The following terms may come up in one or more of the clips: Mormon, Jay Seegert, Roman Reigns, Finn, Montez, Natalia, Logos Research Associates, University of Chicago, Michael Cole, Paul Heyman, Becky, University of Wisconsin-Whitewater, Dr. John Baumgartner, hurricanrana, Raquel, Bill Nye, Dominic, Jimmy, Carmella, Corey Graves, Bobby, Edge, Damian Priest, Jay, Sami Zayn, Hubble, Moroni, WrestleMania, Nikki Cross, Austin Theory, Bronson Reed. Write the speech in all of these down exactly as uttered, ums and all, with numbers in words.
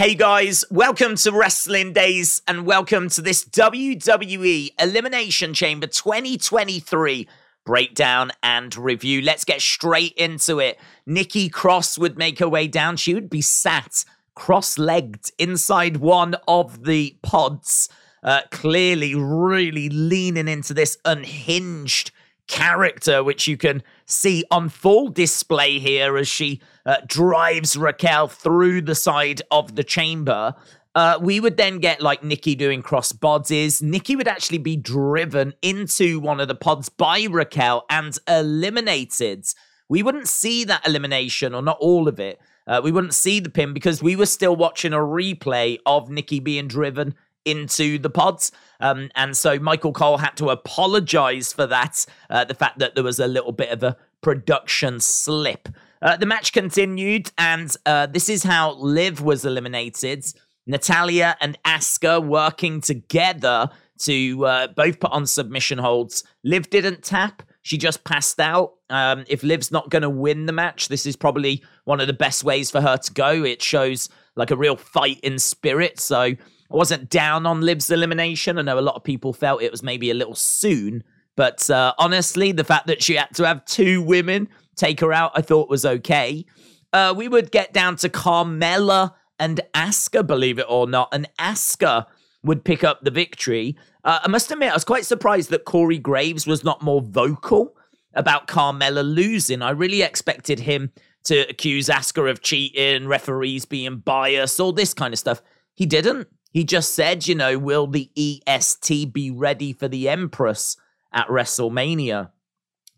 Hey guys, welcome to Wrestling Days and welcome to this W W E Elimination Chamber twenty twenty-three breakdown and review. Let's get straight into it. Nikki Cross would make her way down. She would be sat cross-legged inside one of the pods, uh, clearly really leaning into this unhinged character, which you can see on full display here as she uh, drives Raquel through the side of the chamber. Uh, we would then get like Nikki doing cross bodies. Nikki would actually be driven into one of the pods by Raquel and eliminated. We wouldn't see that elimination, or not all of it. Uh, we wouldn't see the pin because we were still watching a replay of Nikki being driven into the pods. Um, and so Michael Cole had to apologize for that, uh, the fact that there was a little bit of a production slip. Uh, the match continued, and uh, this is how Liv was eliminated. Natalia and Asuka working together to uh, both put on submission holds. Liv didn't tap. She just passed out. Um, if Liv's not going to win the match, this is probably one of the best ways for her to go. It shows like a real fight in spirit. So I wasn't down on Liv's elimination. I know a lot of people felt it was maybe a little soon, but uh, honestly, the fact that she had to have two women take her out, I thought was okay. Uh, we would get down to Carmella and Asuka, believe it or not, and Asuka would pick up the victory. Uh, I must admit, I was quite surprised that Corey Graves was not more vocal about Carmella losing. I really expected him to accuse Asuka of cheating, referees being biased, all this kind of stuff. He didn't. He just said, you know, will the E S T be ready for the Empress at WrestleMania?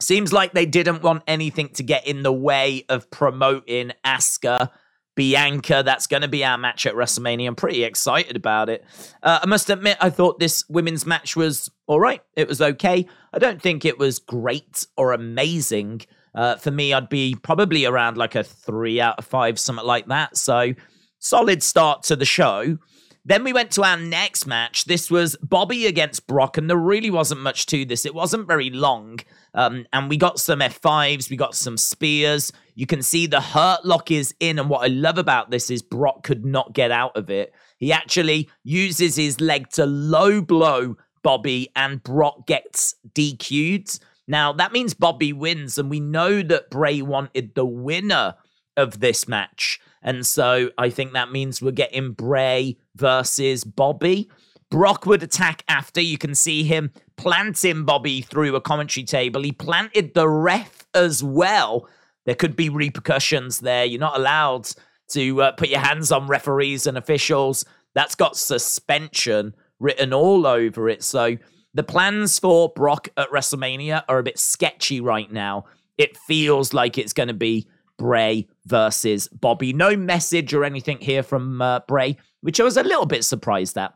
Seems like they didn't want anything to get in the way of promoting Asuka, Bianca. That's going to be our match at WrestleMania. I'm pretty excited about it. Uh, I must admit, I thought this women's match was all right. It was okay. I don't think it was great or amazing. Uh, for me, I'd be probably around like a three out of five, something like that. So solid start to the show. Then we went to our next match. This was Bobby against Brock, and there really wasn't much to this. It wasn't very long, um, and we got some F fives, we got some spears. You can see the hurt lock is in, and what I love about this is Brock could not get out of it. He actually uses his leg to low blow Bobby, and Brock gets D Q'd. Now, that means Bobby wins, and we know that Bray wanted the winner of this match. And so I think that means we're getting Bray versus Bobby. Brock would attack after. You can see him planting Bobby through a commentary table. He planted the ref as well. There could be repercussions there. You're not allowed to uh, put your hands on referees and officials. That's got suspension written all over it. So the plans for Brock at WrestleMania are a bit sketchy right now. It feels like it's going to be Bray versus Bobby. No message or anything here from uh, Bray, which I was a little bit surprised at.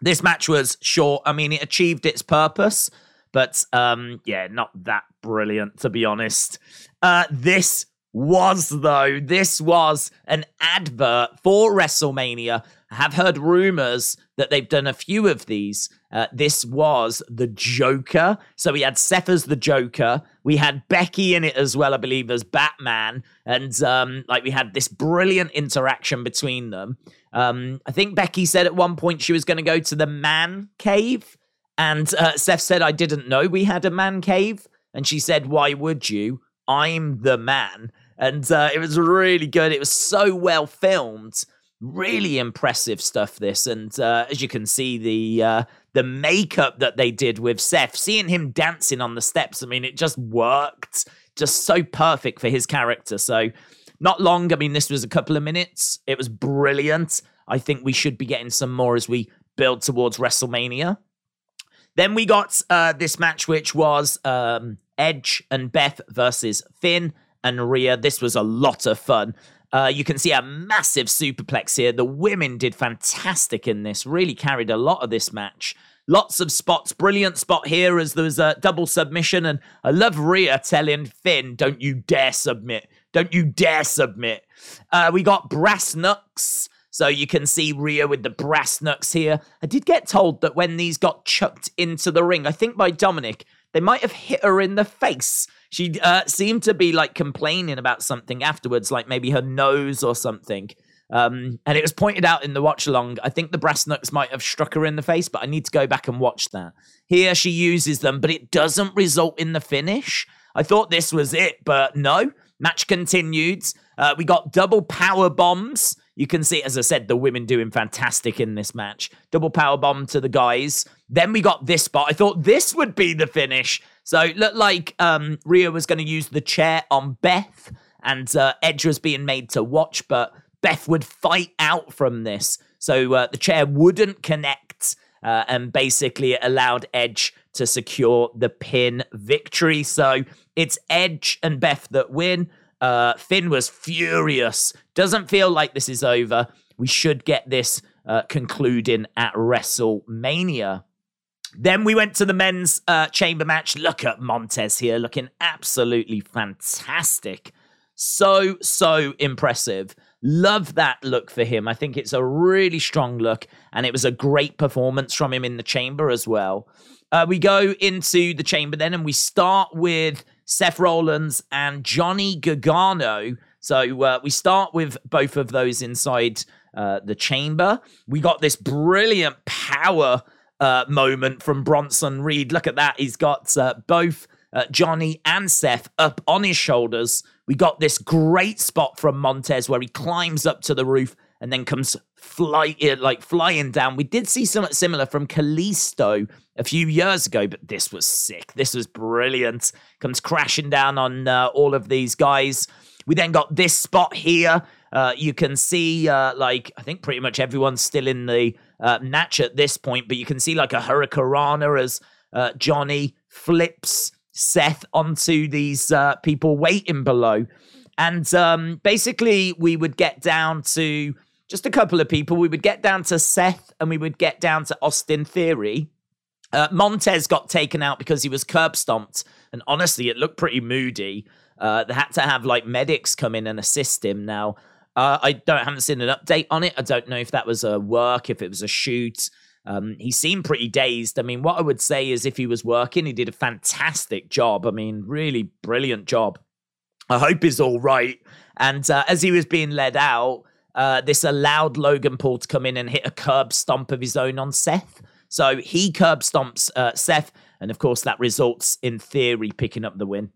This match was short. I mean, it achieved its purpose, but um, yeah, not that brilliant, to be honest. Uh, this was, though, this was an advert for WrestleMania. I have heard rumors that they've done a few of these. Uh, this was the Joker. So we had Seth as the Joker. We had Becky in it as well, I believe, as Batman. And um, like we had this brilliant interaction between them. Um, I think Becky said at one point she was going to go to the man cave. And uh, Seth said, I didn't know we had a man cave. And she said, why would you? I'm the man. And uh, it was really good. It was so well filmed. Really impressive stuff, this. And uh, as you can see, the uh, the makeup that they did with Seth, seeing him dancing on the steps, I mean, it just worked. Just so perfect for his character. So not long. I mean, this was a couple of minutes. It was brilliant. I think we should be getting some more as we build towards WrestleMania. Then we got uh, this match, which was um, Edge and Beth versus Finn and Rhea. This was a lot of fun. Uh, you can see a massive superplex here. The women did fantastic in this, really carried a lot of this match. Lots of spots, brilliant spot here as there was a double submission. And I love Rhea telling Finn, don't you dare submit. Don't you dare submit. Uh, we got brass knucks. So you can see Rhea with the brass knucks here. I did get told that when these got chucked into the ring, I think by Dominic, they might have hit her in the face. She uh, seemed to be like complaining about something afterwards, like maybe her nose or something. Um, and it was pointed out in the watch along. I think the brass knucks might have struck her in the face, but I need to go back and watch that. Here she uses them, but it doesn't result in the finish. I thought this was it, but no. Match continued. Uh, we got double power bombs. You can see, as I said, the women doing fantastic in this match. Double power bomb to the guys. Then we got this spot. I thought this would be the finish. So it looked like um, Rhea was going to use the chair on Beth, and uh, Edge was being made to watch, but Beth would fight out from this. So uh, the chair wouldn't connect, uh, and basically it allowed Edge to secure the pin victory. So it's Edge and Beth that win. Uh, Finn was furious. Doesn't feel like this is over. We should get this uh, concluding at WrestleMania. Then we went to the men's uh, chamber match. Look at Montez here, looking absolutely fantastic. So, so impressive. Love that look for him. I think it's a really strong look, and it was a great performance from him in the chamber as well. Uh, we go into the chamber then, and we start with Seth Rollins and Johnny Gargano. So uh, we start with both of those inside uh, the chamber. We got this brilliant power uh, moment from Bronson Reed. Look at that. He's got uh, both uh, Johnny and Seth up on his shoulders. We got this great spot from Montez where he climbs up to the roof and then comes fly, like flying down. We did see something similar from Kalisto a few years ago, but this was sick. This was brilliant. Comes crashing down on uh, all of these guys. We then got this spot here. Uh, you can see, uh, like, I think pretty much everyone's still in the uh, match at this point, but you can see, like, a hurricanrana as uh, Johnny flips Seth onto these uh, people waiting below. And um, basically, we would get down to just a couple of people. We would get down to Seth, and we would get down to Austin Theory. Uh, Montez got taken out because he was curb stomped. And honestly, it looked pretty moody. Uh, they had to have like medics come in and assist him now. Uh, I don't haven't seen an update on it. I don't know if that was a work, if it was a shoot. Um, he seemed pretty dazed. I mean, what I would say is if he was working, he did a fantastic job. I mean, really brilliant job. I hope he's all right. And uh, as he was being led out, uh, this allowed Logan Paul to come in and hit a curb stomp of his own on Seth. So he curb stomps uh, Seth. And of course, that results in Theory picking up the win.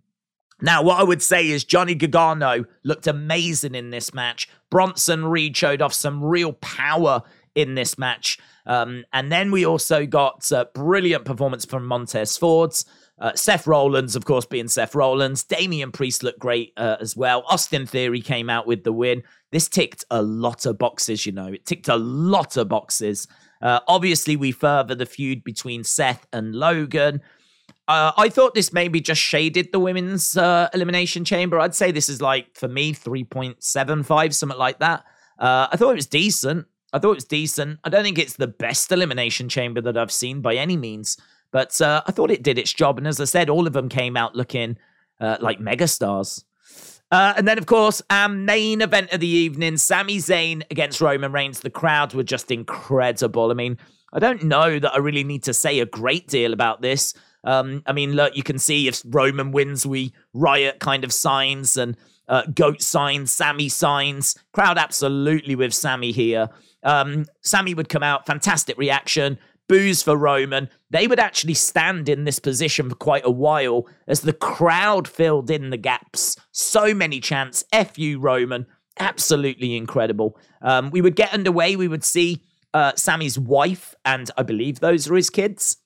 Now, what I would say is Johnny Gargano looked amazing in this match. Bronson Reed showed off some real power in this match. Um, and then we also got a brilliant performance from Montez Ford's. Uh, Seth Rollins, of course, being Seth Rollins. Damian Priest looked great uh, as well. Austin Theory came out with the win. This ticked a lot of boxes, you know. It ticked a lot of boxes. Uh, obviously, we further the feud between Seth and Logan. Uh, I thought this maybe just shaded the women's uh, elimination chamber. I'd say this is like, for me, three point seven five, something like that. Uh, I thought it was decent. I thought it was decent. I don't think it's the best elimination chamber that I've seen by any means, but uh, I thought it did its job. And as I said, all of them came out looking uh, like megastars. Uh, and then, of course, our main event of the evening, Sami Zayn against Roman Reigns. The crowd were just incredible. I mean, I don't know that I really need to say a great deal about this. Um, I mean, look, you can see if Roman wins, we riot kind of signs and uh, goat signs, Sami signs. Crowd absolutely with Sami here. Um, Sami would come out, fantastic reaction, boos for Roman. They would actually stand in this position for quite a while as the crowd filled in the gaps. So many chants, F you Roman, absolutely incredible. Um, we would get underway, we would see uh, Sami's wife, and I believe those are his kids.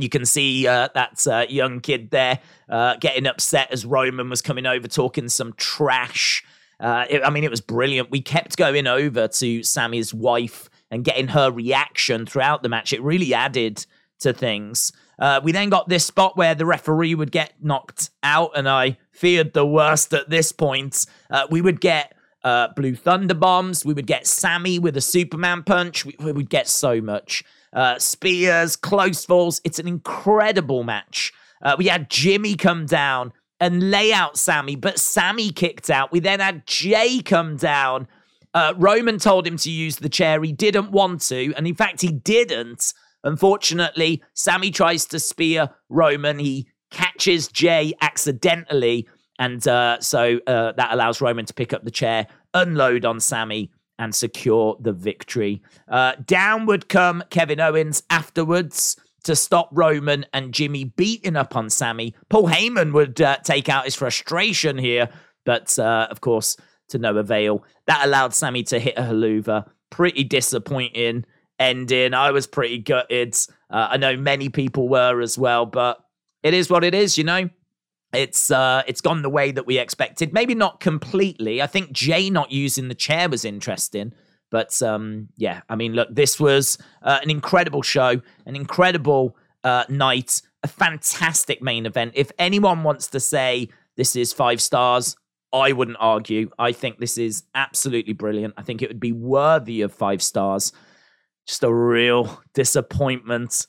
You can see uh, that uh, young kid there uh, getting upset as Roman was coming over, talking some trash. Uh, it, I mean, it was brilliant. We kept going over to Sami's wife and getting her reaction throughout the match. It really added to things. Uh, we then got this spot where the referee would get knocked out, and I feared the worst at this point. Uh, we would get uh, Blue Thunder Bombs. We would get Sami with a Superman punch. We, we would get so much. Uh, spears, close falls. It's an incredible match. Uh, we had Jimmy come down and lay out Sami, but Sami kicked out. We then had Jay come down. Uh, Roman told him to use the chair. He didn't want to, and in fact, he didn't. Unfortunately, Sami tries to spear Roman. He catches Jay accidentally, and uh, so uh, that allows Roman to pick up the chair, unload on Sami, and secure the victory. Uh, down would come Kevin Owens afterwards to stop Roman and Jimmy beating up on Sami. Paul Heyman would uh, take out his frustration here, but uh, of course, to no avail. That allowed Sami to hit a haluva. Pretty disappointing ending. I was pretty gutted. Uh, I know many people were as well, but it is what it is, you know. It's uh, it's gone the way that we expected. Maybe not completely. I think Jay not using the chair was interesting. But, um, yeah, I mean, look, this was uh, an incredible show, an incredible uh, night, a fantastic main event. If anyone wants to say this is five stars, I wouldn't argue. I think this is absolutely brilliant. I think it would be worthy of five stars. Just a real disappointment,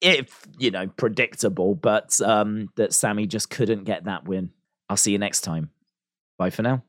if, you know, predictable, but um, that Sami just couldn't get that win. I'll see you next time. Bye for now.